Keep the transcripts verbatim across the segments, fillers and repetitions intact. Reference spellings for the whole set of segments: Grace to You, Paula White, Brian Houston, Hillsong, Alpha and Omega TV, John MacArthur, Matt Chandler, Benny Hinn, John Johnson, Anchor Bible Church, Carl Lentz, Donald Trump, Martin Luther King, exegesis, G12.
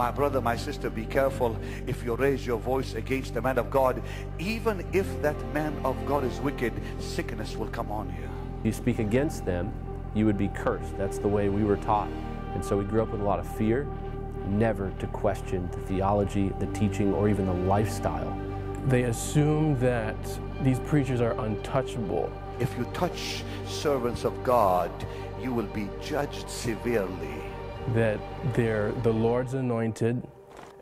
My brother, my sister, be careful if you raise your voice against the man of God. Even if that man of God is wicked, sickness will come on you. If you speak against them, you would be cursed. That's the way we were taught. And so we grew up with a lot of fear, never to question the theology, the teaching, or even the lifestyle. They assume that these preachers are untouchable. If you touch servants of God, you will be judged severely. That they're the Lord's anointed,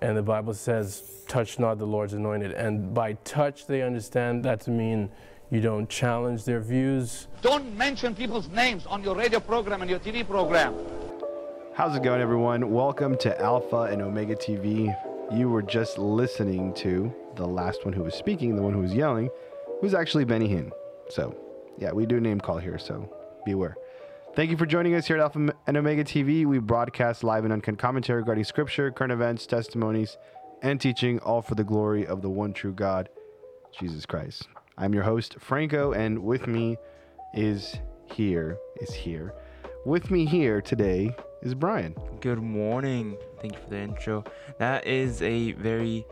and the Bible says, touch not the Lord's anointed. And by touch, they understand that to mean you don't challenge their views. Don't mention people's names on your radio program and your T V program. How's it going, everyone? Welcome to Alpha and Omega T V. You were just listening to the last one who was speaking, the one who was yelling, was actually Benny Hinn. So, yeah, we do a name call here, so beware. Thank you for joining us here at Alpha and Omega T V. We broadcast live and uncut commentary regarding scripture, current events, testimonies, and teaching, all for the glory of the one true God, Jesus Christ. I'm your host, Franco, and with me is here, is here. With me here today is Brian. Good morning. Thank you for the intro. That is a very,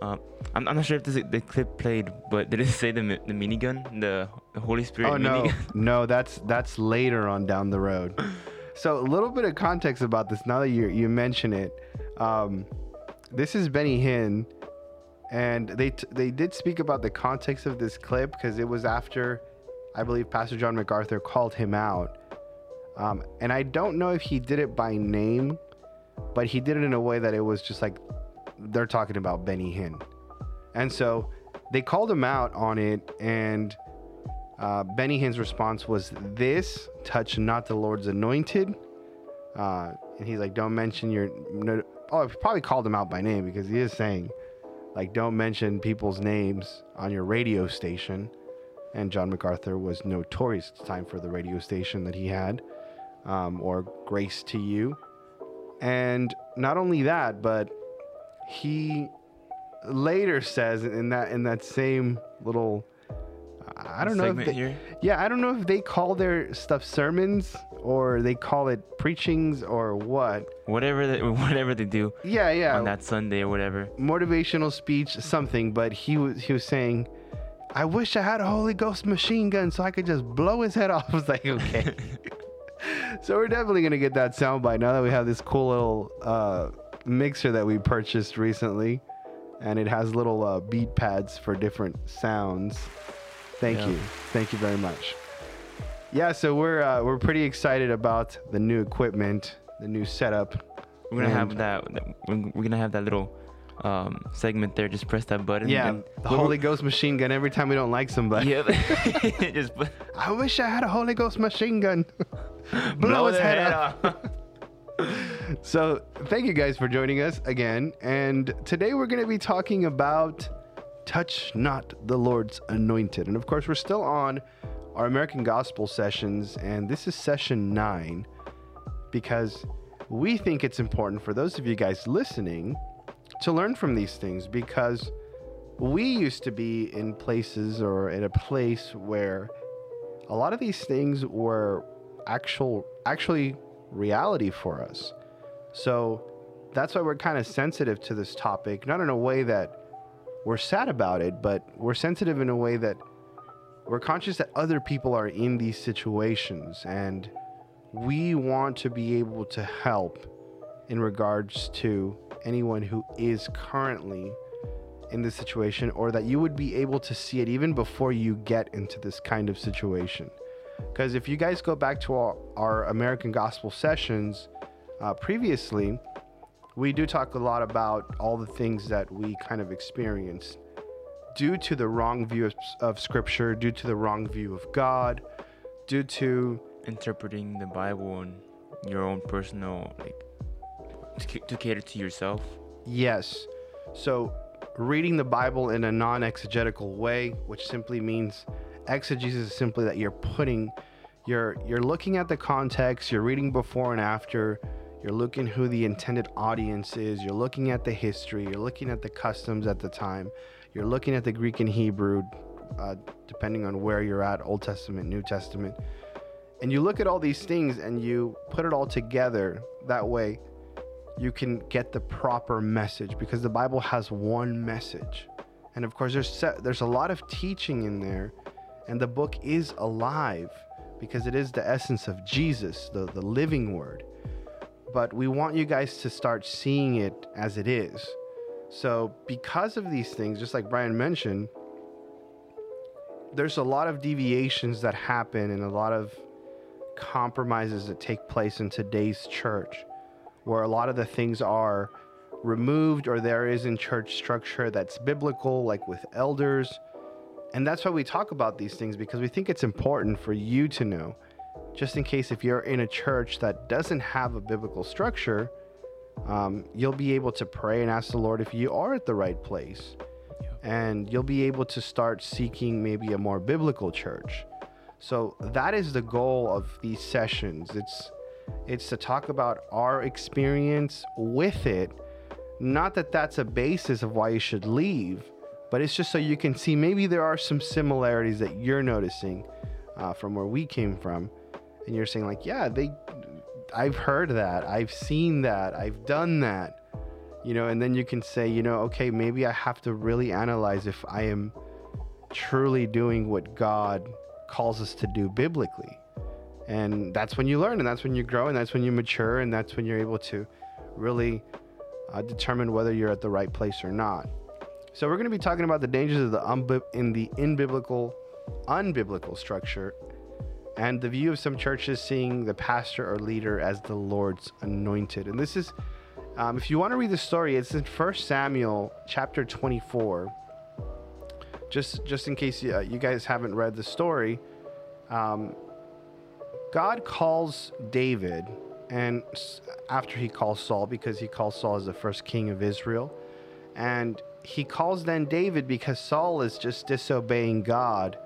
uh, I'm, I'm not sure if this is the clip played, but did it say the, the minigun, the, the Holy Spirit minigun? Oh, no, minigun? no, that's, that's later on down the road. So a little bit of context about this, now that you, you mention it. Um, this is Benny Hinn. And they t- they did speak about the context of this clip because it was after, I believe, Pastor John MacArthur called him out. Um, and I don't know if he did it by name, but he did it in a way that it was just like, they're talking about Benny Hinn. And so they called him out on it. And uh, Benny Hinn's response was this, touch not the Lord's anointed. Uh, and he's like, don't mention your... No, oh, I probably called him out by name because he is saying... Like, don't mention people's names on your radio station. And John MacArthur was notorious at the time for the radio station that he had, um, or Grace to You. And not only that, but he later says in that in that same little, I don't know if they, here. yeah, I don't know if they call their stuff sermons or they call it preachings or what. Whatever they, whatever they do. Yeah, yeah. On that Sunday or whatever. Motivational speech, something. But he was he was saying, I wish I had a Holy Ghost machine gun so I could just blow his head off. I was like, okay. So we're definitely gonna get that soundbite now that we have this cool little uh, mixer that we purchased recently, and it has little uh, beat pads for different sounds. Thank yeah. you. Thank you very much. Yeah, so we're uh, we're pretty excited about the new equipment, the new setup. We're gonna and have that. We're gonna have that little um, segment there. Just press that button. Yeah, and the Holy Ghost machine gun. Every time we don't like somebody. Yep. Just put, I wish I had a Holy Ghost machine gun. Blow, blow his head, head off. So thank you guys for joining us again. And today we're gonna be talking about touch not the Lord's anointed. And of course, we're still on our American Gospel sessions, and this is session nine, because we think it's important for those of you guys listening to learn from these things, because we used to be in places or in a place where a lot of these things were actual, actually reality for us. So that's why we're kind of sensitive to this topic, not in a way that we're sad about it, but we're sensitive in a way that we're conscious that other people are in these situations, and we want to be able to help in regards to anyone who is currently in this situation, or that you would be able to see it even before you get into this kind of situation. Because if you guys go back to our, our American Gospel sessions uh, previously, we do talk a lot about all the things that we kind of experience due to the wrong view of, of scripture, due to the wrong view of God, due to interpreting the Bible and your own personal, like, to cater to yourself. Yes. So reading the Bible in a non-exegetical way, which simply means exegesis is simply that you're putting, you're, you're looking at the context, you're reading before and after, you're looking who the intended audience is. You're looking at the history. You're looking at the customs at the time. You're looking at the Greek and Hebrew, uh, depending on where you're at, Old Testament, New Testament. And you look at all these things and you put it all together. That way, you can get the proper message, because the Bible has one message. And of course, there's set, there's a lot of teaching in there, and the book is alive because it is the essence of Jesus, the, the living word. But we want you guys to start seeing it as it is. So because of these things, just like Brian mentioned, there's a lot of deviations that happen and a lot of compromises that take place in today's church, where a lot of the things are removed, or there is in church structure that's biblical, like with elders. And that's why we talk about these things, because we think it's important for you to know, just in case if you're in a church that doesn't have a biblical structure, um, you'll be able to pray and ask the Lord if you are at the right place. Yep. And you'll be able to start seeking maybe a more biblical church. So that is the goal of these sessions. It's It's to talk about our experience with it. Not that that's a basis of why you should leave, but it's just so you can see maybe there are some similarities that you're noticing uh, from where we came from. And you're saying like, yeah, they, I've heard that. I've seen that. I've done that. You know, and then you can say, you know, okay, maybe I have to really analyze if I am truly doing what God calls us to do biblically. And that's when you learn, and that's when you grow, and that's when you mature, and that's when you're able to really uh, determine whether you're at the right place or not. So we're going to be talking about the dangers of the unbi- in the unbiblical, unbiblical structure, and the view of some churches seeing the pastor or leader as the Lord's anointed. And this is, um, if you want to read the story, it's in First Samuel chapter twenty-four. Just, just in case you, uh, you guys haven't read the story. Um, God calls David, and after he calls Saul, because he calls Saul as the first king of Israel, and he calls then David because Saul is just disobeying God,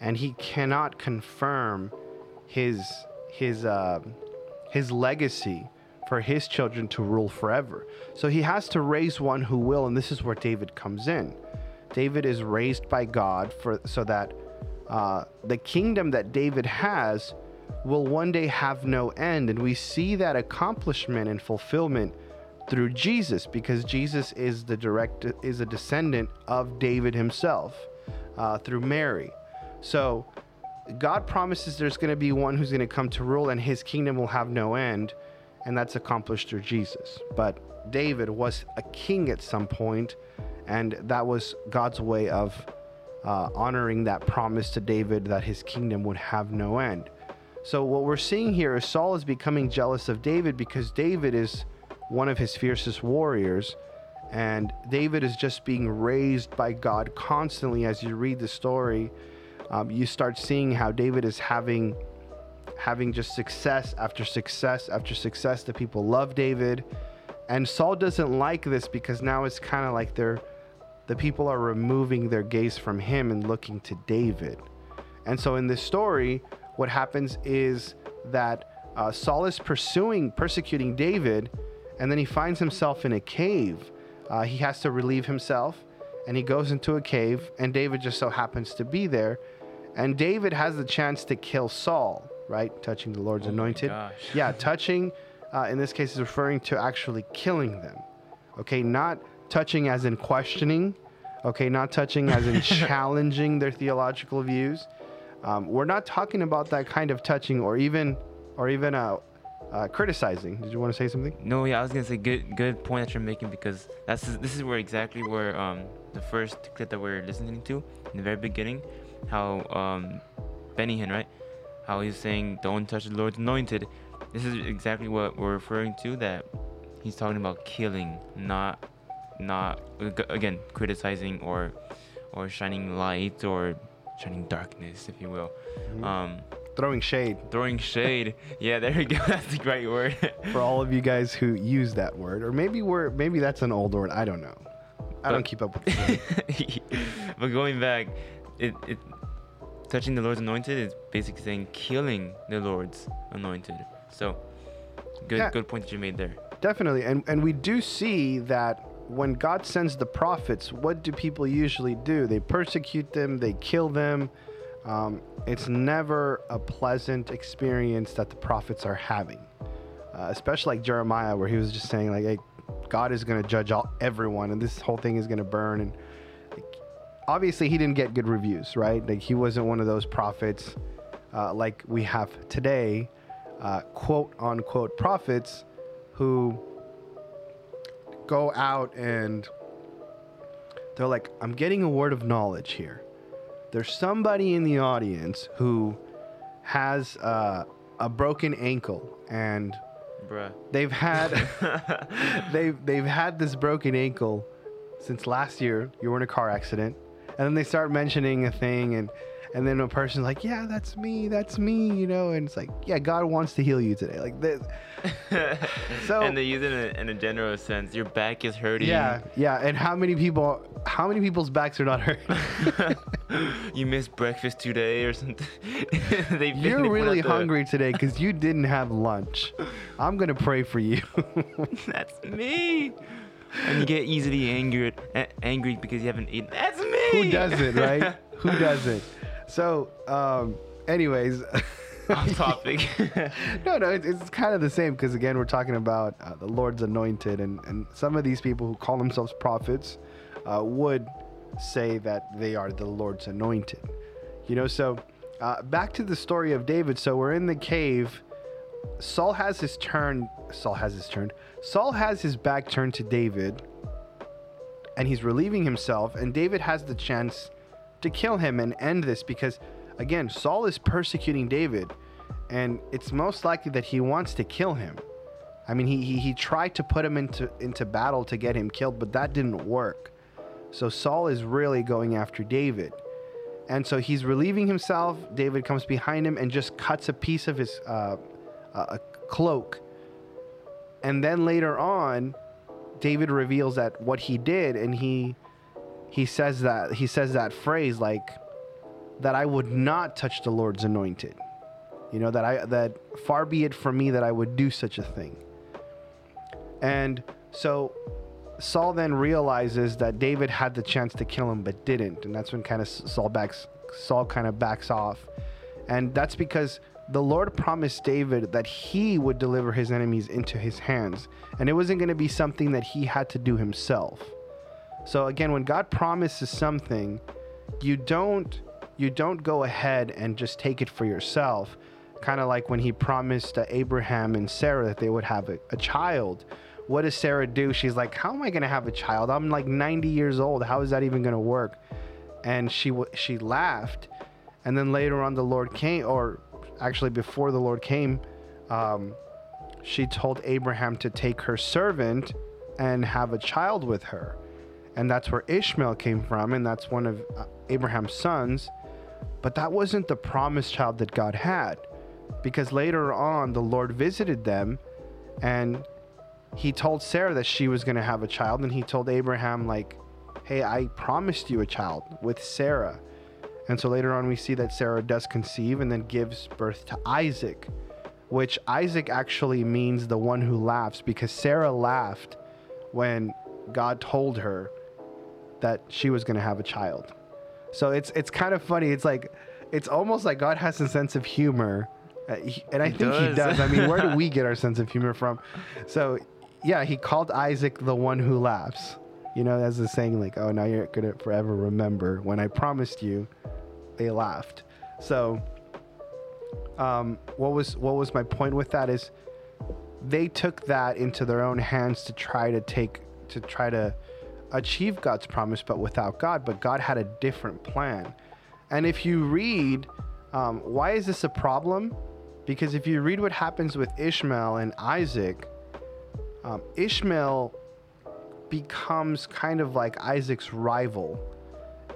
and he cannot confirm his his uh, his legacy for his children to rule forever. So he has to raise one who will, and this is where David comes in. David is raised by God for so that uh, the kingdom that David has will one day have no end. And we see that accomplishment and fulfillment through Jesus, because Jesus is the direct is a descendant of David himself uh, through Mary. So God promises there's going to be one who's going to come to rule, and his kingdom will have no end, and that's accomplished through Jesus. But David was a king at some point, and that was God's way of uh, honoring that promise to David that his kingdom would have no end. So what we're seeing here is Saul is becoming jealous of David because David is one of his fiercest warriors, and David is just being raised by God constantly. As you read the story, um, you start seeing how David is having having just success after success after success. The people love David, and Saul doesn't like this because now it's kind of like they're the people are removing their gaze from him and looking to David. And so in this story, what happens is that uh, Saul is pursuing, persecuting David, and then he finds himself in a cave. Uh, he has to relieve himself, and he goes into a cave, and David just so happens to be there. And David has the chance to kill Saul, right? Touching the Lord's oh anointed. Yeah, touching, uh, in this case, is referring to actually killing them. Okay, not touching as in questioning. Okay, not touching as in challenging their theological views. Um, we're not talking about that kind of touching or even or even uh, uh, criticizing. Did you want to say something? No, yeah, I was going to say good good point that you're making, because that's this is where exactly where um, the first clip that we're listening to in the very beginning, how um, Benny Hinn, right? How he's saying, don't touch the Lord's anointed. This is exactly what we're referring to, that he's talking about killing, not, not again, criticizing or or shining light or... shining darkness, if you will. Mm-hmm. Um, throwing shade. Throwing shade. Yeah, there we go. That's the right word. For all of you guys who use that word, or maybe we're maybe that's an old word. I don't know. I but, don't keep up with it. But going back, it, it touching the Lord's anointed is basically saying killing the Lord's anointed. So good, yeah, good point that you made there. Definitely, and and we do see that. When God sends the prophets, what do people usually do? They persecute them, they kill them. Um, it's never a pleasant experience that the prophets are having. uh, especially like Jeremiah, where he was just saying like, hey, God is going to judge all everyone, and this whole thing is going to burn. And like, obviously he didn't get good reviews, right? Like he wasn't one of those prophets uh, like we have today, uh, quote unquote prophets who go out and they're like, I'm getting a word of knowledge here. There's somebody in the audience who has uh, a broken ankle, and Bruh. they've had they've they've had this broken ankle since last year. You were in a car accident, and then they start mentioning a thing, and and then a person's like, yeah, that's me, that's me, you know, and it's like, yeah, God wants to heal you today, like this. So and they use it in a, in a general sense. Your back is hurting. Yeah, yeah. And how many people? How many people's backs are not hurting? You missed breakfast today or something. They've You're really hungry the... today because you didn't have lunch. I'm gonna pray for you. That's me. And you get easily angered, angry because you haven't eaten. That's me. Who doesn't, right? Who doesn't? So, um, anyways, off topic. no, no, it's, it's kind of the same because again, we're talking about uh, the Lord's anointed, and, and some of these people who call themselves prophets uh, would say that they are the Lord's anointed, you know. So, uh, back to the story of David. So we're in the cave. Saul has his turn. Saul has his turn. Saul has his back turned to David, and he's relieving himself. And David has the chance to kill him and end this because, again, Saul is persecuting David, and it's most likely that he wants to kill him. I mean, he he, he tried to put him into, into battle to get him killed, but that didn't work. So Saul is really going after David. And so he's relieving himself. David comes behind him and just cuts a piece of his uh, uh, cloak. And then later on, David reveals that what he did, and he... He says that he says that phrase like that I would not touch the Lord's anointed, you know, that I that far be it from me that I would do such a thing. And so Saul then realizes that David had the chance to kill him but didn't, and that's when kind of Saul backs Saul kind of backs off, and that's because the Lord promised David that he would deliver his enemies into his hands, and it wasn't going to be something that he had to do himself. So again, when God promises something, you don't you don't go ahead and just take it for yourself. Kind of like when he promised uh, Abraham and Sarah that they would have a, a child. What does Sarah do? She's like, how am I going to have a child? I'm like ninety years old. How is that even going to work? And she w- she laughed. And then later on, the Lord came, or actually before the Lord came, um, she told Abraham to take her servant and have a child with her. And that's where Ishmael came from, and that's one of Abraham's sons. But that wasn't the promised child that God had, because later on the Lord visited them, and he told Sarah that she was going to have a child, and he told Abraham, like, hey, I promised you a child with Sarah. And so later on we see that Sarah does conceive and then gives birth to Isaac, which Isaac actually means the one who laughs, because Sarah laughed when God told her that she was going to have a child. So it's it's kind of funny. It's like, it's almost like God has a sense of humor, uh, he, and I he think does. he does. I mean, where do we get our sense of humor from? So, yeah, he called Isaac the one who laughs. You know, as the saying, like, oh, now you're going to forever remember when I promised you, they laughed. So, um, what was what was my point with that is, they took that into their own hands to try to take to try to. achieve God's promise, but without God. But God had a different plan. And if you read, um, why is this a problem? Because if you read what happens with Ishmael and Isaac, um, Ishmael becomes kind of like Isaac's rival,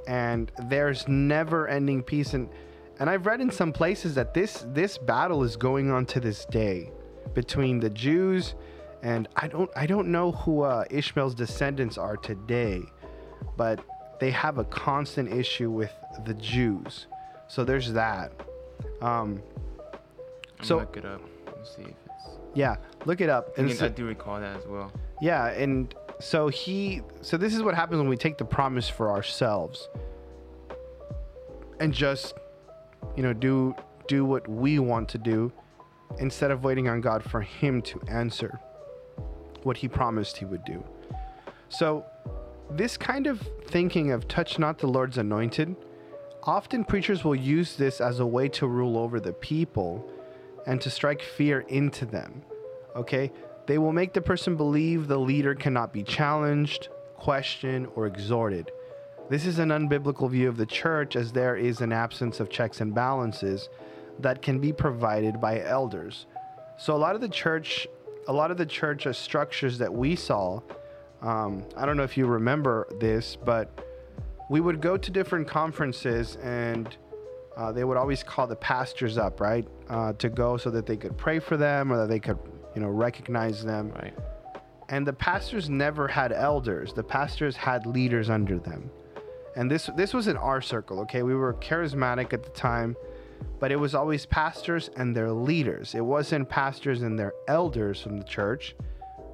and there's never-ending peace. And and I've read in some places that this this battle is going on to this day between the Jews. And I don't I don't know who uh, Ishmael's descendants are today, but they have a constant issue with the Jews. So there's that. Um, I'm so, look it up. Let's see if it's... Yeah, look it up. I, mean, so, I do recall that as well. Yeah, and so he... So this is what happens when we take the promise for ourselves and just, you know, do do what we want to do. instead of waiting on God for him to answer what he promised he would do. So this kind of thinking of touch not the Lord's anointed, often preachers will use this as a way to rule over the people and to strike fear into them. Okay? They will make the person believe the leader cannot be challenged, questioned, or exhorted. This is an unbiblical view of the church, as there is an absence of checks and balances that can be provided by elders. So a lot of the church, a lot of the church structures that we saw, um, I don't know if you remember this, but we would go to different conferences and uh, they would always call the pastors up, right, uh, to go so that they could pray for them or that they could, you know, recognize them. Right. And the pastors never had elders. The pastors had leaders under them. And this this was in our circle, okay? We were charismatic at the time, but it was always pastors and their leaders. It wasn't pastors and their elders from the church,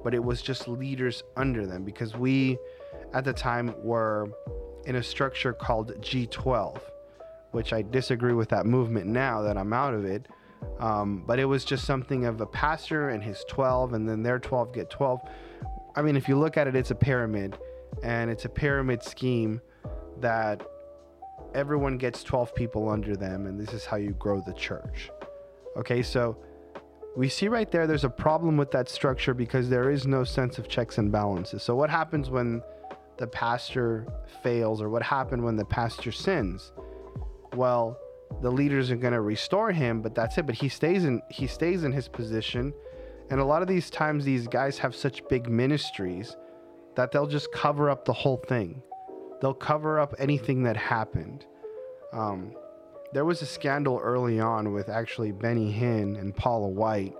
but it was just leaders under them, because we, at the time, were in a structure called G twelve, which I disagree with that movement now that I'm out of it. Um, but it was just something of a pastor and his twelve, and then their twelve get twelve. I mean, if you look at it, it's a pyramid, and it's a pyramid scheme that everyone gets twelve people under them, and this is how you grow the church. Okay, so we see right there there's a problem with that structure because there is no sense of checks and balances. So what happens when the pastor fails, or what happened when the pastor sins? Well, the leaders are going to restore him, but that's it. But he stays in he stays in his position. And a lot of these times these guys have such big ministries that they'll just cover up the whole thing. They'll cover up anything that happened. Um, there was a scandal early on with actually Benny Hinn and Paula White.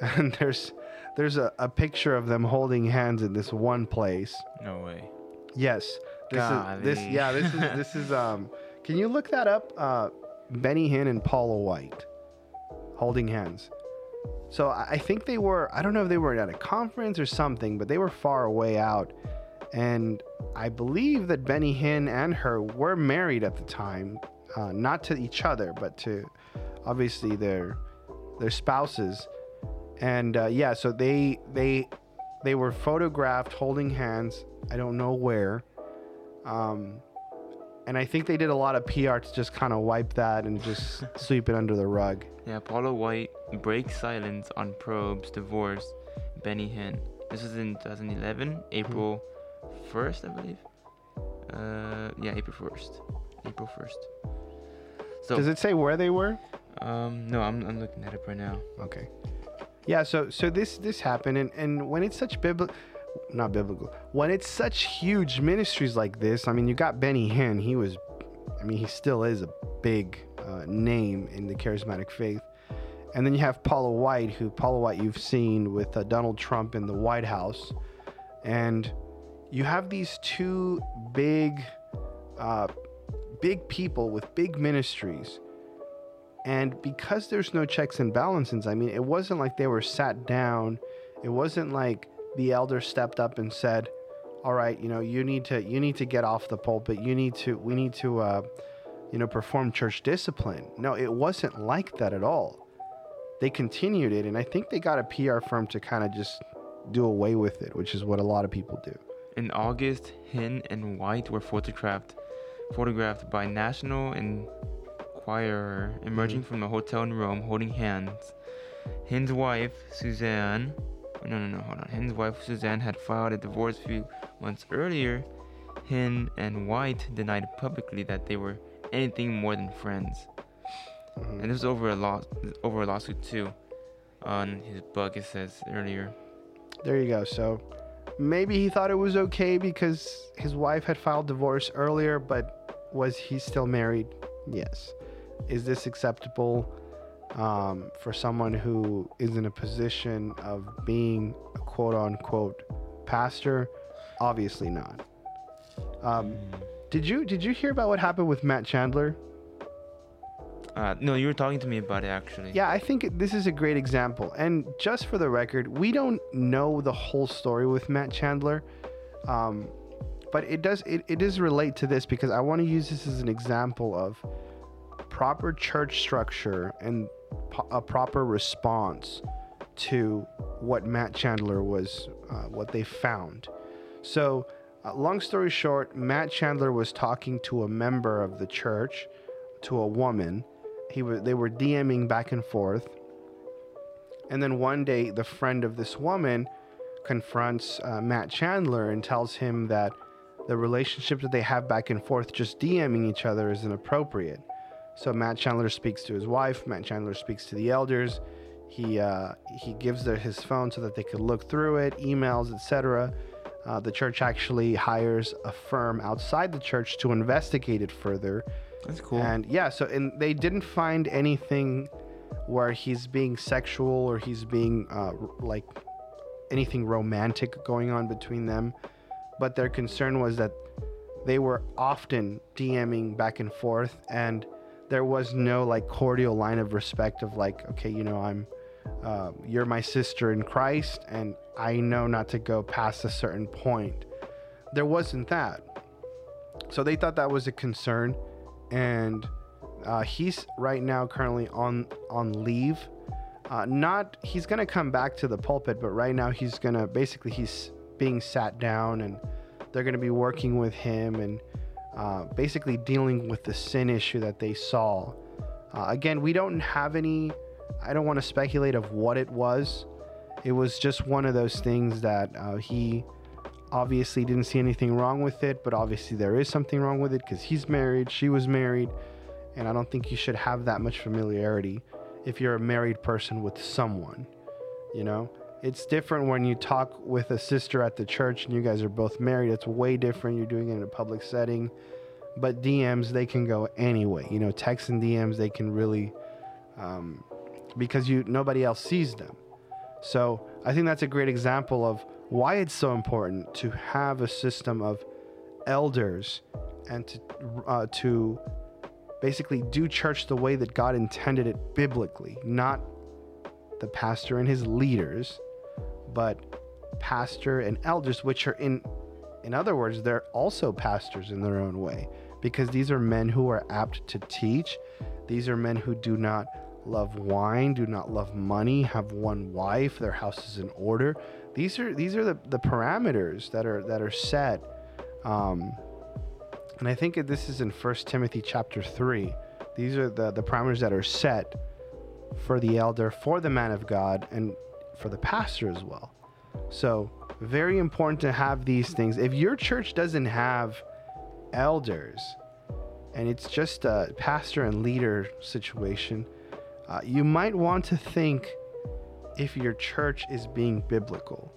And there's there's a, a picture of them holding hands in this one place. No way. Yes. This Golly. is this yeah, this is this is um can you look that up? Uh Benny Hinn and Paula White holding hands. So I think they were, I don't know if they were at a conference or something, but they were far away out. And I believe that Benny Hinn and her were married at the time, uh, not to each other, but to obviously their their spouses. And uh, yeah, so they they they were photographed holding hands. I don't know where. Um, and I think they did a lot of P R to just kind of wipe that and just sweep it under the rug. Yeah, Paula White breaks silence on probes, divorce, Benny Hinn. This was in twenty eleven, April. Mm-hmm. First, I believe. Uh, yeah, April first. April first. So does it say where they were? Um, no, I'm I'm looking at it right now. Okay. Yeah. So so this this happened, and, and when it's such biblical, not biblical, when it's such huge ministries like this, I mean, you got Benny Hinn. He was, I mean, he still is a big uh, name in the charismatic faith, and then you have Paula White, who Paula White you've seen with uh, Donald Trump in the White House, and you have these two big, uh, big people with big ministries. And because there's no checks and balances, I mean, it wasn't like they were sat down. It wasn't like the elder stepped up and said, all right, you know, you need to, you need to get off the pulpit. You need to, we need to, uh, you know, perform church discipline. No, it wasn't like that at all. They continued it. And I think they got a P R firm to kind of just do away with it, which is what a lot of people do. In August, Hinn and White were photographed photographed by National Enquirer emerging mm-hmm. from a hotel in Rome holding hands. Hinn's wife, Suzanne... No, no, no, hold on. Hinn's wife, Suzanne, had filed a divorce a few months earlier. Hinn and White denied publicly that they were anything more than friends. Mm-hmm. And this was over a, law, over a lawsuit, too. On his book, it says earlier. There you go, so... Maybe he thought it was okay because his wife had filed divorce earlier, but was he still married? Yes. Is this acceptable um, for someone who is in a position of being a quote-unquote pastor? Obviously not. Um, mm. Did you did you hear about what happened with Matt Chandler? Uh, no, you were talking to me about it, actually. Yeah, I think this is a great example. And just for the record, we don't know the whole story with Matt Chandler. Um, but it does it, it does relate to this because I want to use this as an example of proper church structure and a proper response to what Matt Chandler was, uh, what they found. So uh, long story short, Matt Chandler was talking to a member of the church, to a woman. He w- they were DMing back and forth. And then one day, the friend of this woman confronts uh, Matt Chandler and tells him that the relationship that they have back and forth, just DMing each other, is inappropriate. So Matt Chandler speaks to his wife. Matt Chandler speaks to the elders. He uh, he gives their, his phone so that they could look through it, emails, et cetera. Uh, the church actually hires a firm outside the church to investigate it further. That's cool. And yeah, so and they didn't find anything where he's being sexual or he's being uh, like anything romantic going on between them. But their concern was that they were often DMing back and forth, and there was no like cordial line of respect of like, okay, you know, I'm, uh, you're my sister in Christ, and I know not to go past a certain point. There wasn't that. So they thought that was a concern, and uh, he's right now currently on on leave. Uh, not he's gonna come back to the pulpit, but right now he's gonna basically he's being sat down, and they're gonna be working with him and. Uh, basically dealing with the sin issue that they saw. Uh, again, we don't have any, I don't want to speculate of what it was. It was just one of those things that uh, he obviously didn't see anything wrong with it, but obviously there is something wrong with it because he's married, she was married, and I don't think you should have that much familiarity if you're a married person with someone, you know? It's different when you talk with a sister at the church and you guys are both married. It's way different. You're doing it in a public setting. But D Ms, they can go anyway. You know, texts and D Ms, they can really, um, because you nobody else sees them. So I think that's a great example of why it's so important to have a system of elders and to uh, to basically do church the way that God intended it biblically, not the pastor and his leaders, but pastor and elders, which are in in other words, they're also pastors in their own way, because these are men who are apt to teach. These are men who do not love wine, do not love money, have one wife, their house is in order. These are these are the, the parameters that are that are set. Um, and I think this is in First Timothy chapter three. These are the, the parameters that are set for the elder, for the man of God, and for the pastor as well. So very important to have these things. If your church doesn't have elders and it's just a pastor and leader situation, uh, you might want to think if your church is being biblical.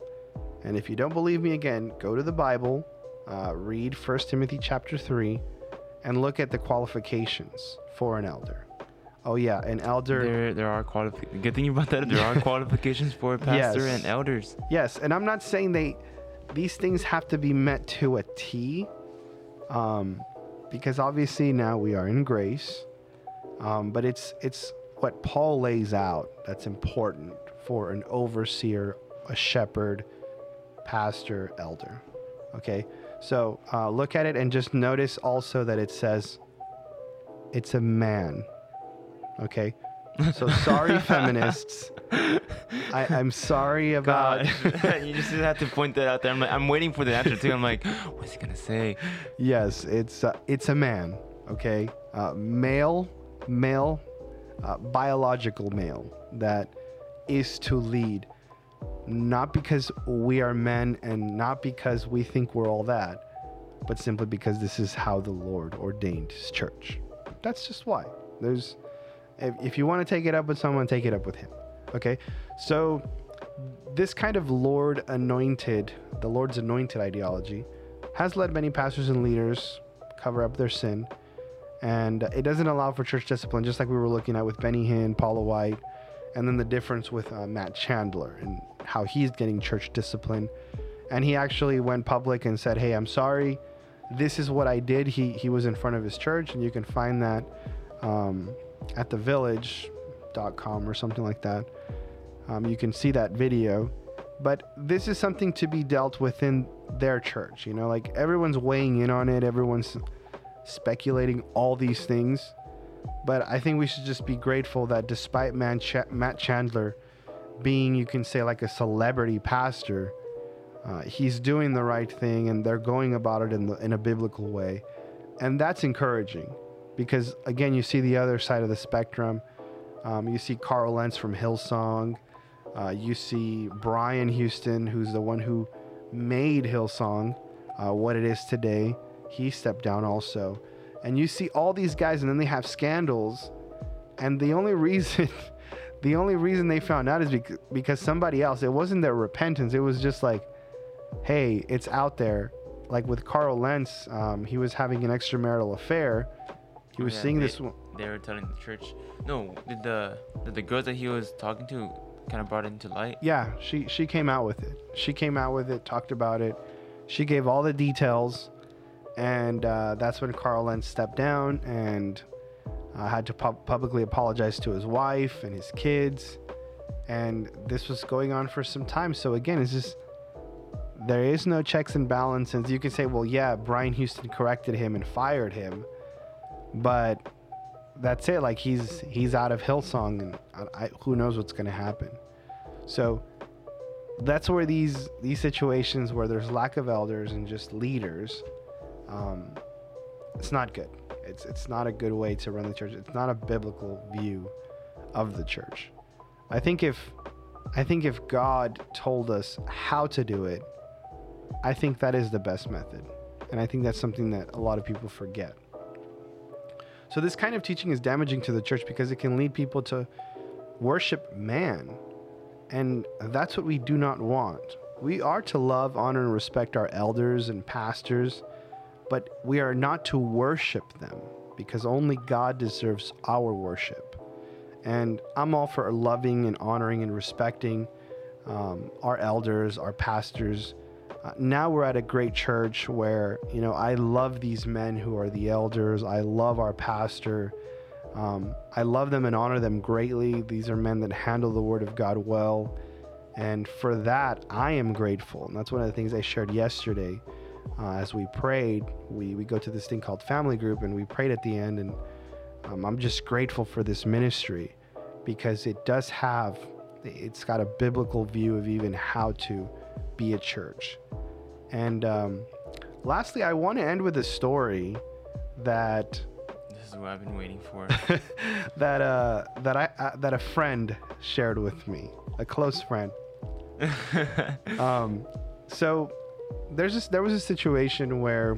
And if you don't believe me, again, go to the Bible, uh, read First Timothy chapter three, and look at the qualifications for an elder. Oh yeah, an elder. There, there are qualifications. Good thing about that. There are qualifications for a pastor yes. and elders. Yes, and I'm not saying they, these things have to be met to a T, um, because obviously now we are in grace, um, but it's it's what Paul lays out that's important for an overseer, a shepherd, pastor, elder. Okay, so uh, look at it and just notice also that it says, it's a man. Okay, so sorry, feminists. I, I'm sorry about. God. You just have to point that out there. I'm like, I'm waiting for the answer too. I'm like, what's he gonna say? Yes, it's uh, it's a man. Okay, uh, male, male, uh, biological male that is to lead, not because we are men and not because we think we're all that, but simply because this is how the Lord ordained His church. That's just why. There's. If you want to take it up with someone, take it up with him. Okay? So this kind of Lord anointed, the Lord's anointed ideology has led many pastors and leaders cover up their sin. And it doesn't allow for church discipline, just like we were looking at with Benny Hinn, Paula White, and then the difference with uh, Matt Chandler and how he's getting church discipline. And he actually went public and said, hey, I'm sorry. This is what I did. He, he was in front of his church, and you can find that... Um, at the village dot com or something like that. Um, you can see that video, but this is something to be dealt within their church. You know, like everyone's weighing in on it. Everyone's speculating all these things. But I think we should just be grateful that despite man Ch- Matt Chandler being, you can say, like a celebrity pastor, uh, he's doing the right thing, and they're going about it in, the, in a biblical way. And that's encouraging because, again, you see the other side of the spectrum. Um, you see Carl Lentz from Hillsong. Uh, you see Brian Houston, who's the one who made Hillsong uh, what it is today. He stepped down also. And you see all these guys, and then they have scandals. And the only reason, the only reason they found out is because, because somebody else, it wasn't their repentance. It was just like, hey, it's out there. Like with Carl Lentz, um, he was having an extramarital affair. He was yeah, seeing they, this one. They were telling the church. No, did the, did the girls that he was talking to kind of brought it into light? Yeah, she, she came out with it. She came out with it, talked about it. She gave all the details. And uh, that's when Carl Lentz stepped down and uh, had to pub- publicly apologize to his wife and his kids. And this was going on for some time. So again, it's just, there is no checks and balances. You can say, well, yeah, Brian Houston corrected him and fired him, but that's it. Like he's he's out of Hillsong, and I, I, who knows what's going to happen. So that's where these these situations where there's lack of elders and just leaders. Um, it's not good. It's it's not a good way to run the church. It's not a biblical view of the church. I think if I think if God told us how to do it, I think that is the best method. And I think that's something that a lot of people forget. So this kind of teaching is damaging to the church because it can lead people to worship man. And that's what we do not want. We are to love, honor, and respect our elders and pastors, but we are not to worship them because only God deserves our worship. And I'm all for loving and honoring and respecting um, our elders, our pastors. Uh, now we're at a great church where, you know, I love these men who are the elders. I love our pastor. Um, I love them and honor them greatly. These are men that handle the word of God well. And for that, I am grateful. And that's one of the things I shared yesterday. Uh, as we prayed, we, we go to this thing called family group, and we prayed at the end, and um, I'm just grateful for this ministry because it does have, it's got a biblical view of even how to be a church. And um, lastly, I want to end with a story that... This is what I've been waiting for. that uh, that I uh, that a friend shared with me, a close friend. um, so... There's this, there was a situation where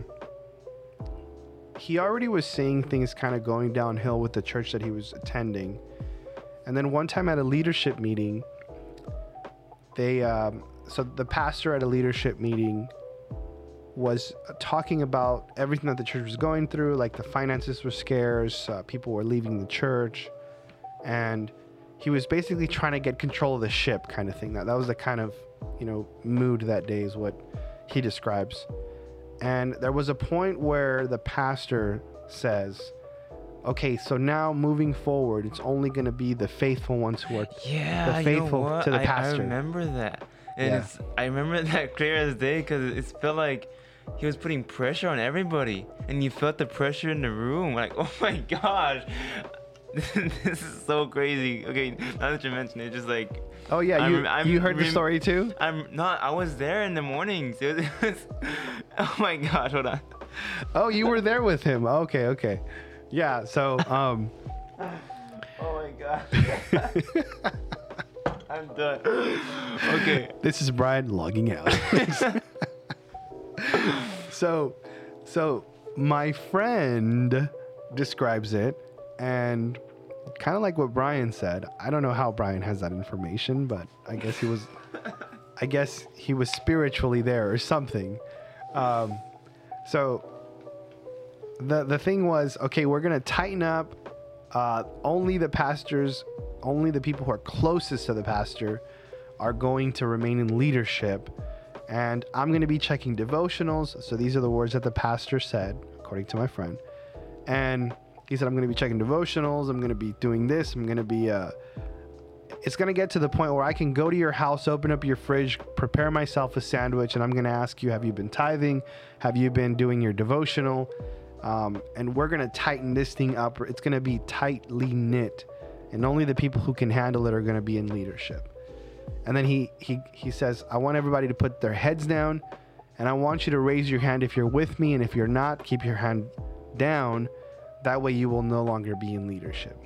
he already was seeing things kind of going downhill with the church that he was attending. And then one time at a leadership meeting, they um, so the pastor at a leadership meeting was talking about everything that the church was going through, like the finances were scarce, uh, people were leaving the church, and he was basically trying to get control of the ship kind of thing. That, that was the kind of, you know, mood that day is what he describes. And there was a point where the pastor says, okay, so now moving forward, it's only going to be the faithful ones who are yeah, the faithful you know to the I, pastor. I remember that. And yeah. it's, I remember that clear as day because it felt like he was putting pressure on everybody. And you felt the pressure in the room. Like, oh my gosh, this is so crazy. Okay, now that you mention it, it's just like... Oh yeah, you I'm, I'm, you heard the story too? I'm not. I was there in the mornings. It was, it was, oh my God! Hold on. Oh, you were there with him. Okay, okay. Yeah. So. Um, oh my God. I'm done. Okay. This is Brian logging out. so, so my friend describes it and. Kind of like what Brian said. I don't know how Brian has that information, but I guess he was, I guess he was spiritually there or something. Um, so the the thing was, okay, we're gonna tighten up. Uh, only the pastors, only the people who are closest to the pastor, are going to remain in leadership, and I'm gonna be checking devotionals. So these are the words that the pastor said, according to my friend, and. He said, I'm going to be checking devotionals. I'm going to be doing this. I'm going to be, uh, it's going to get to the point where I can go to your house, open up your fridge, prepare myself a sandwich. And I'm going to ask you, have you been tithing? Have you been doing your devotional? Um, and we're going to tighten this thing up. It's going to be tightly knit. And only the people who can handle it are going to be in leadership. And then he, he, he says, I want everybody to put their heads down. And I want you to raise your hand if you're with me. And if you're not, keep your hand down. That way you will no longer be in leadership.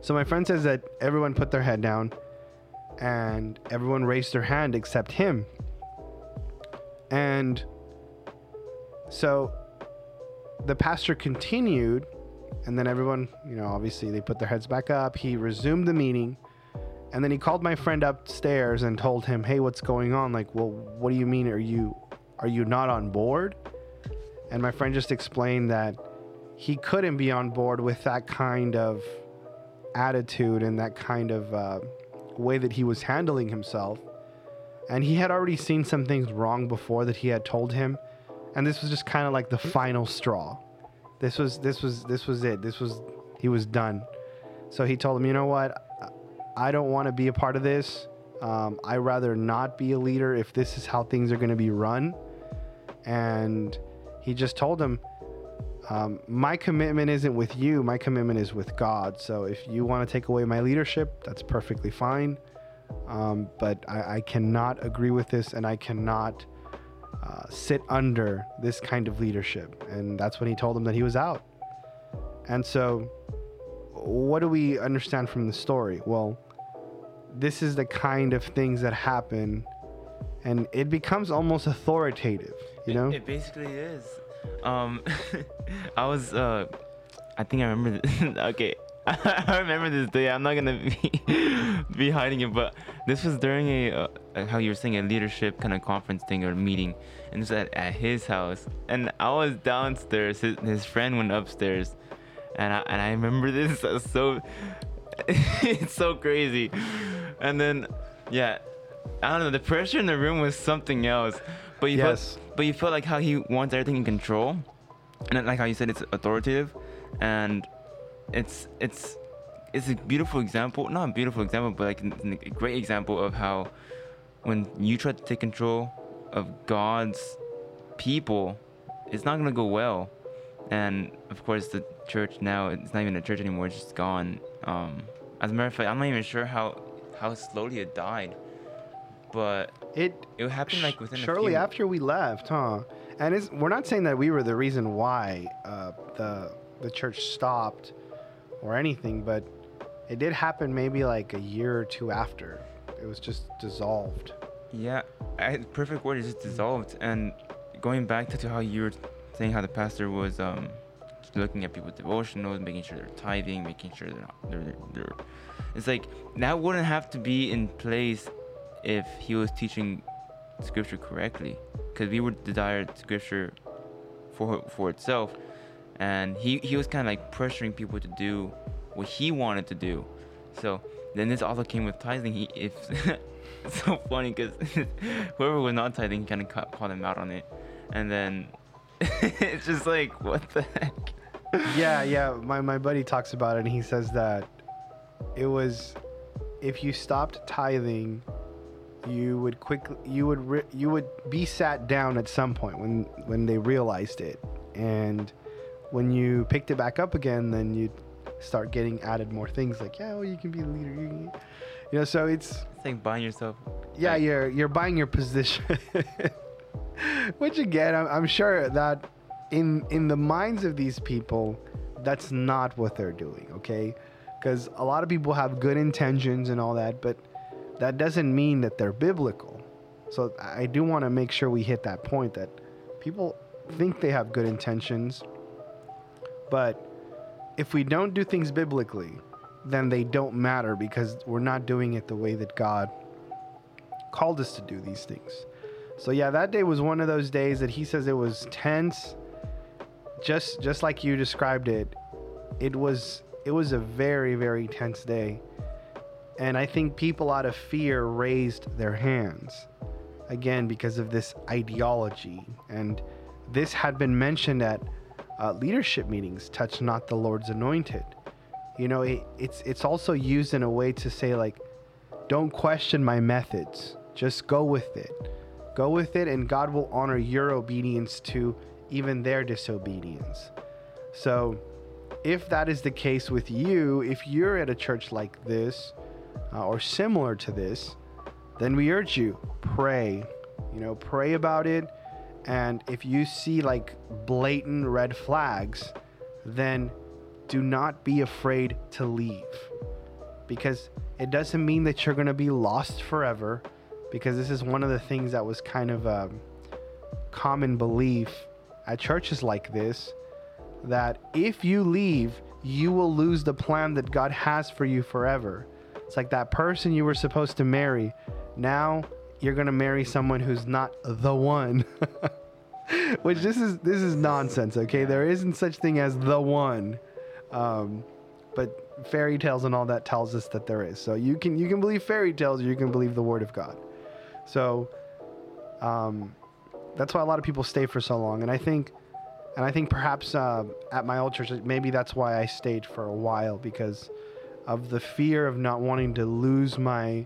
So my friend says that everyone put their head down. And everyone raised their hand except him. And so the pastor continued, and then everyone, you know, obviously they put their heads back up. He resumed the meeting, and then he called my friend upstairs and told him, hey, what's going on? Like, well, what do you mean? Are you, are you not on board? And my friend just explained that he couldn't be on board with that kind of attitude and that kind of uh, way that he was handling himself. And he had already seen some things wrong before that he had told him. And this was just kind of like the final straw. This was, this was, this was it. This was, he was done. So he told him, you know what? I don't want to be a part of this. Um, I rather not be a leader if this is how things are going to be run. And he just told him, um, my commitment isn't with you. My commitment is with God. So if you want to take away my leadership, that's perfectly fine. Um, but I, I cannot agree with this, and I cannot uh, sit under this kind of leadership. And that's when he told him that he was out. And so what do we understand from the story? Well, this is the kind of things that happen, and it becomes almost authoritative, you it, know? It basically is. Um, I was, uh, I think I remember this. Okay. I remember this day. I'm not gonna be, be hiding it, but this was during a uh, how you were saying a leadership kind of conference thing or meeting, and it was at, at his house, and I was downstairs. His, his friend went upstairs, and I and I remember this uh, so it's so crazy, and then yeah, I don't know. The pressure in the room was something else, but you yes. felt, but you felt like how he wants everything in control, and like how you said it's authoritative, and. It's it's it's a beautiful example, not a beautiful example, but like a great example of how when you try to take control of God's people, it's not going to go well. And of course, the church now, it's not even a church anymore, it's just gone. Um, as a matter of fact, I'm not even sure how, how slowly it died, but it it happened like within a few... Shortly after we left, huh? And it's, we're not saying that we were the reason why uh, the the church stopped or anything, but it did happen maybe like a year or two after. It was just dissolved. Yeah, I, perfect word is just dissolved. And going back to, to how you were saying how the pastor was um, looking at people's devotionals, making sure they're tithing, making sure they're, not, they're, they're... It's like, that wouldn't have to be in place if he was teaching Scripture correctly, because we would desire Scripture for for itself. And he, he was kind of like pressuring people to do what he wanted to do. So then this also came with tithing. He, if, it's so funny because whoever was not tithing kind of ca- called him out on it. And then it's just like, what the heck? Yeah, yeah. My, my buddy talks about it, and he says that it was, if you stopped tithing, you would quickly, you would, re- you would be sat down at some point when, when they realized it. And when you picked it back up again, then you start getting added more things like, yeah, well, you can be the leader, you, can... you know. So it's, it's like buying yourself. Yeah, you're you're buying your position. Which again, I'm, I'm sure that in in the minds of these people, that's not what they're doing, okay? Because a lot of people have good intentions and all that, but that doesn't mean that they're biblical. So I do want to make sure we hit that point that people think they have good intentions. But if we don't do things biblically, then they don't matter, because we're not doing it the way that God called us to do these things. So yeah, that day was one of those days that he says it was tense. Just just like you described it, it was it was a very, very tense day. And I think people out of fear raised their hands, again, because of this ideology. And this had been mentioned at Uh, leadership meetings, touch not the Lord's anointed. You know, it, it's it's also used in a way to say, like, don't question my methods. Just go with it. Go with it, and God will honor your obedience to even their disobedience. So if that is the case with you, if you're at a church like this uh, or similar to this, then we urge you, pray, you know, pray about it. And if you see like blatant red flags, then do not be afraid to leave, because it doesn't mean that you're going to be lost forever, because this is one of the things that was kind of a common belief at churches like this, that if you leave, you will lose the plan that God has for you forever. It's like that person you were supposed to marry. Now you're going to marry someone who's not the one, which this is, this is nonsense. Okay. There isn't such thing as the one. Um, but fairy tales and all that tells us that there is. So you can, you can believe fairy tales, or you can believe the word of God. So, um, that's why a lot of people stay for so long. And I think, and I think perhaps, uh, at my old church, maybe that's why I stayed for a while, because of the fear of not wanting to lose my,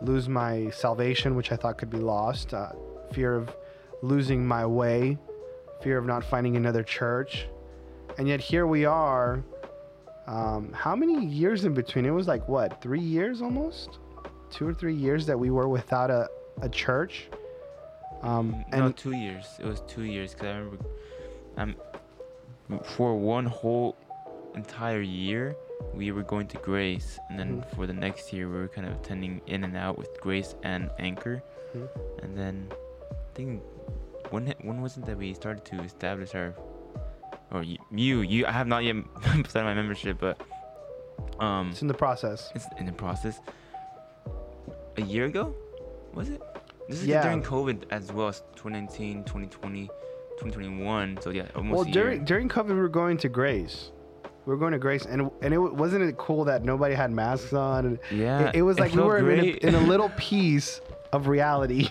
lose my salvation, which I thought could be lost, uh, fear of losing my way, fear of not finding another church. And yet here we are. Um, how many years in between? It was like, what, three years almost? Two or three years that we were without a, a church. Um, and no, two years. It was two years. Because I remember um, for one whole entire year, we were going to Grace. And then mm-hmm. for the next year, we were kind of attending in and out with Grace and Anchor. Mm-hmm. And then I think when, when was it that we started to establish our... Or you, you, you, I have not yet started my membership, but um, it's in the process. It's in the process. A year ago, was it? This is yeah. during COVID as well as twenty nineteen, twenty twenty, twenty twenty-one. So yeah, almost. Well, a during year. during COVID, we were going to Grace. We were going to Grace, and and it wasn't it cool that nobody had masks on. And yeah, it, it was like it we were in a, in a little piece of reality.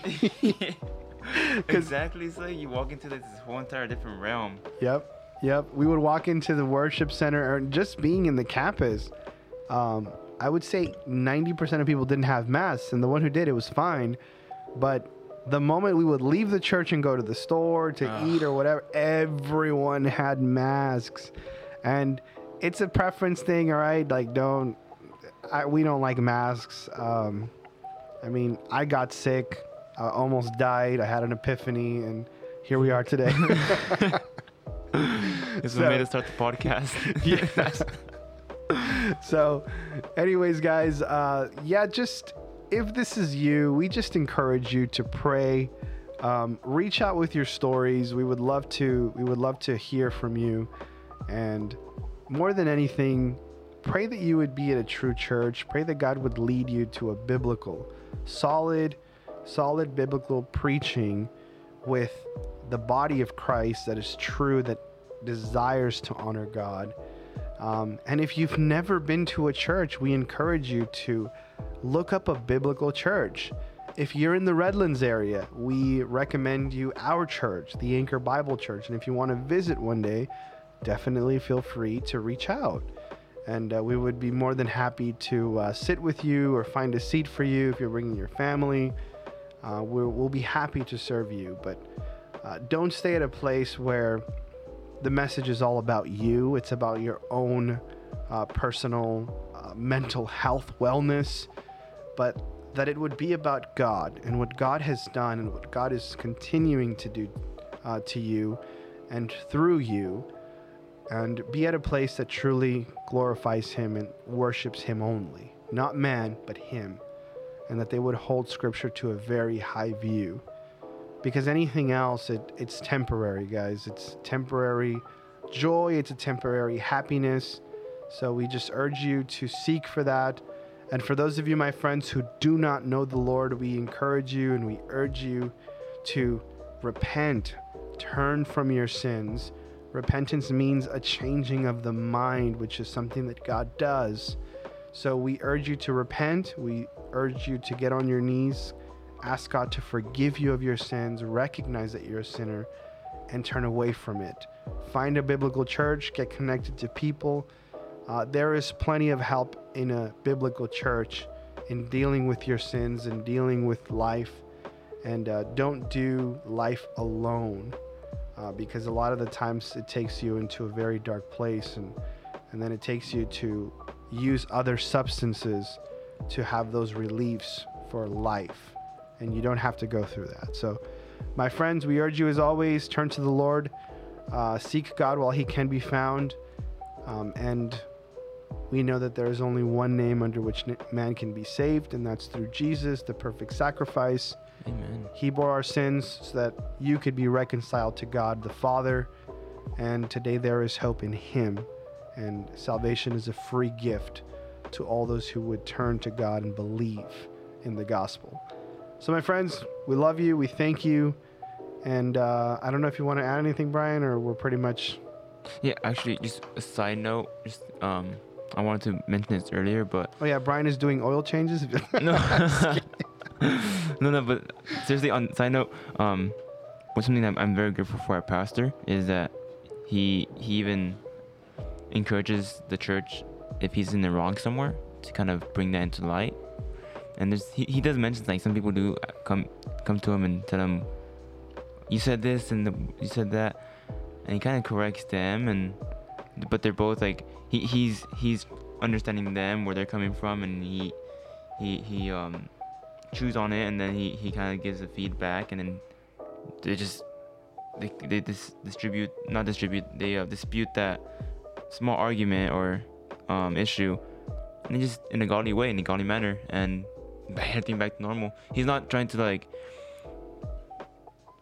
Exactly. So you walk into this whole entire different realm. Yep. Yep, we would walk into the worship center, or just being in the campus. Um, I would say ninety percent of people didn't have masks, and the one who did, it was fine. But the moment we would leave the church and go to the store to Ugh. eat or whatever, everyone had masks. And it's a preference thing, all right? Like, don't, I, we don't like masks. Um, I mean, I got sick, I almost died, I had an epiphany, and here we are today. This is what made us start the podcast. Yeah. So anyways, guys, uh, yeah, just if this is you, we just encourage you to pray, um, reach out with your stories. We would love to, we would love to hear from you. And more than anything, pray that you would be at a true church. Pray that God would lead you to a biblical, solid, solid biblical preaching with the body of Christ that is true, that desires to honor God. Um, and if you've never been to a church, we encourage you to look up a biblical church. If you're in the Redlands area, we recommend you our church, the Anchor Bible Church. And if you want to visit one day, definitely feel free to reach out. And uh, we would be more than happy to uh, sit with you or find a seat for you if you're bringing your family. Uh, we're, we'll be happy to serve you. But uh, don't stay at a place where the message is all about you. It's about your own uh, personal uh, mental health, wellness, but that it would be about God and what God has done and what God is continuing to do uh, to you and through you, and be at a place that truly glorifies Him and worships Him only. Not man, but Him. And that they would hold Scripture to a very high view. Because anything else, it, it's temporary, guys. It's temporary joy. It's a temporary happiness. So we just urge you to seek for that. And for those of you, my friends, who do not know the Lord, we encourage you and we urge you to repent. Turn from your sins. Repentance means a changing of the mind, which is something that God does. So we urge you to repent. We urge you to get on your knees. Ask God to forgive you of your sins, recognize that you're a sinner, and turn away from it. Find a biblical church, get connected to people. Uh, there is plenty of help in a biblical church in dealing with your sins and dealing with life. And uh, don't do life alone. uh, because a lot of the times it takes you into a very dark place, and and then it takes you to use other substances to have those reliefs for life, and you don't have to go through that. So my friends, we urge you as always, turn to the Lord, uh, seek God while he can be found, um, and we know that there is only one name under which man can be saved, and that's through Jesus, the perfect sacrifice. Amen. He bore our sins so that you could be reconciled to God the Father, and today there is hope in him, and salvation is a free gift to all those who would turn to God and believe in the gospel. So my friends, we love you, we thank you, and uh, I don't know if you want to add anything, Brian, or we're pretty much... Yeah, actually, just a side note, just um, I wanted to mention this earlier, but... Oh yeah, Brian is doing oil changes? No, no, no, but seriously, on side note, um, what's something that I'm very grateful for our pastor is that he he even encourages the church, if he's in the wrong somewhere, to kind of bring that into light. And there's, he, he does mention, like, some people do come come to him and tell him, you said this and the, you said that, and he kind of corrects them, and but they're both like, he, he's he's understanding them, where they're coming from, and he he he um chews on it, and then he, he kind of gives the feedback, and then they just they they dis- distribute not distribute they uh, dispute that small argument or um issue, and they just in a godly way, in a godly manner, and everything back to normal. He's not trying to, like,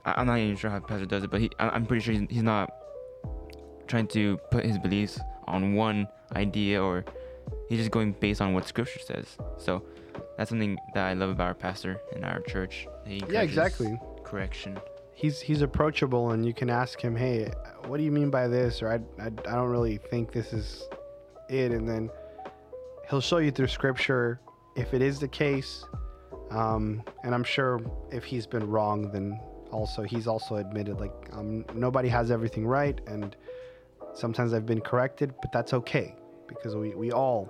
I, I'm not even sure how Pastor does it, but he, I, I'm pretty sure he's, he's not trying to put his beliefs on one idea, or he's just going based on what Scripture says. So that's something that I love about our pastor and our church. He yeah, exactly. Correction. He's he's approachable, and you can ask him, hey, what do you mean by this? Or I, I, I don't really think this is it. And then he'll show you through Scripture if it is the case, um, and I'm sure if he's been wrong, then also he's also admitted, like, um, nobody has everything right, and sometimes I've been corrected, but that's okay, because we, we all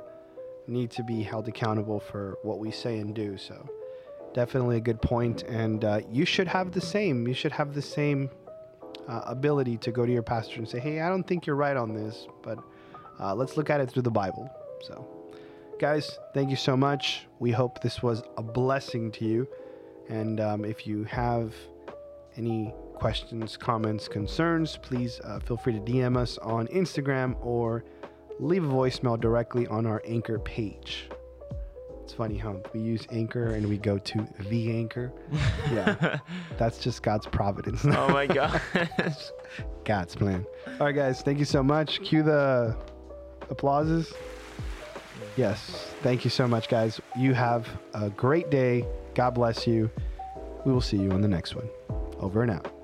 need to be held accountable for what we say and do. So definitely a good point, and uh, you should have the same. You should have the same uh, ability to go to your pastor and say, hey, I don't think you're right on this, but uh, let's look at it through the Bible. So guys, thank you so much. We hope this was a blessing to you. And um, if you have any questions, comments, concerns, please uh, feel free to D M us on Instagram or leave a voicemail directly on our Anchor page. It's funny how we use Anchor and we go to the Anchor. Yeah, that's just God's providence. Oh my gosh. God's plan. All right, guys, thank you so much. Cue the applauses. Yes, thank you so much, guys. You have a great day. God bless you. We will see you on the next one. Over and out.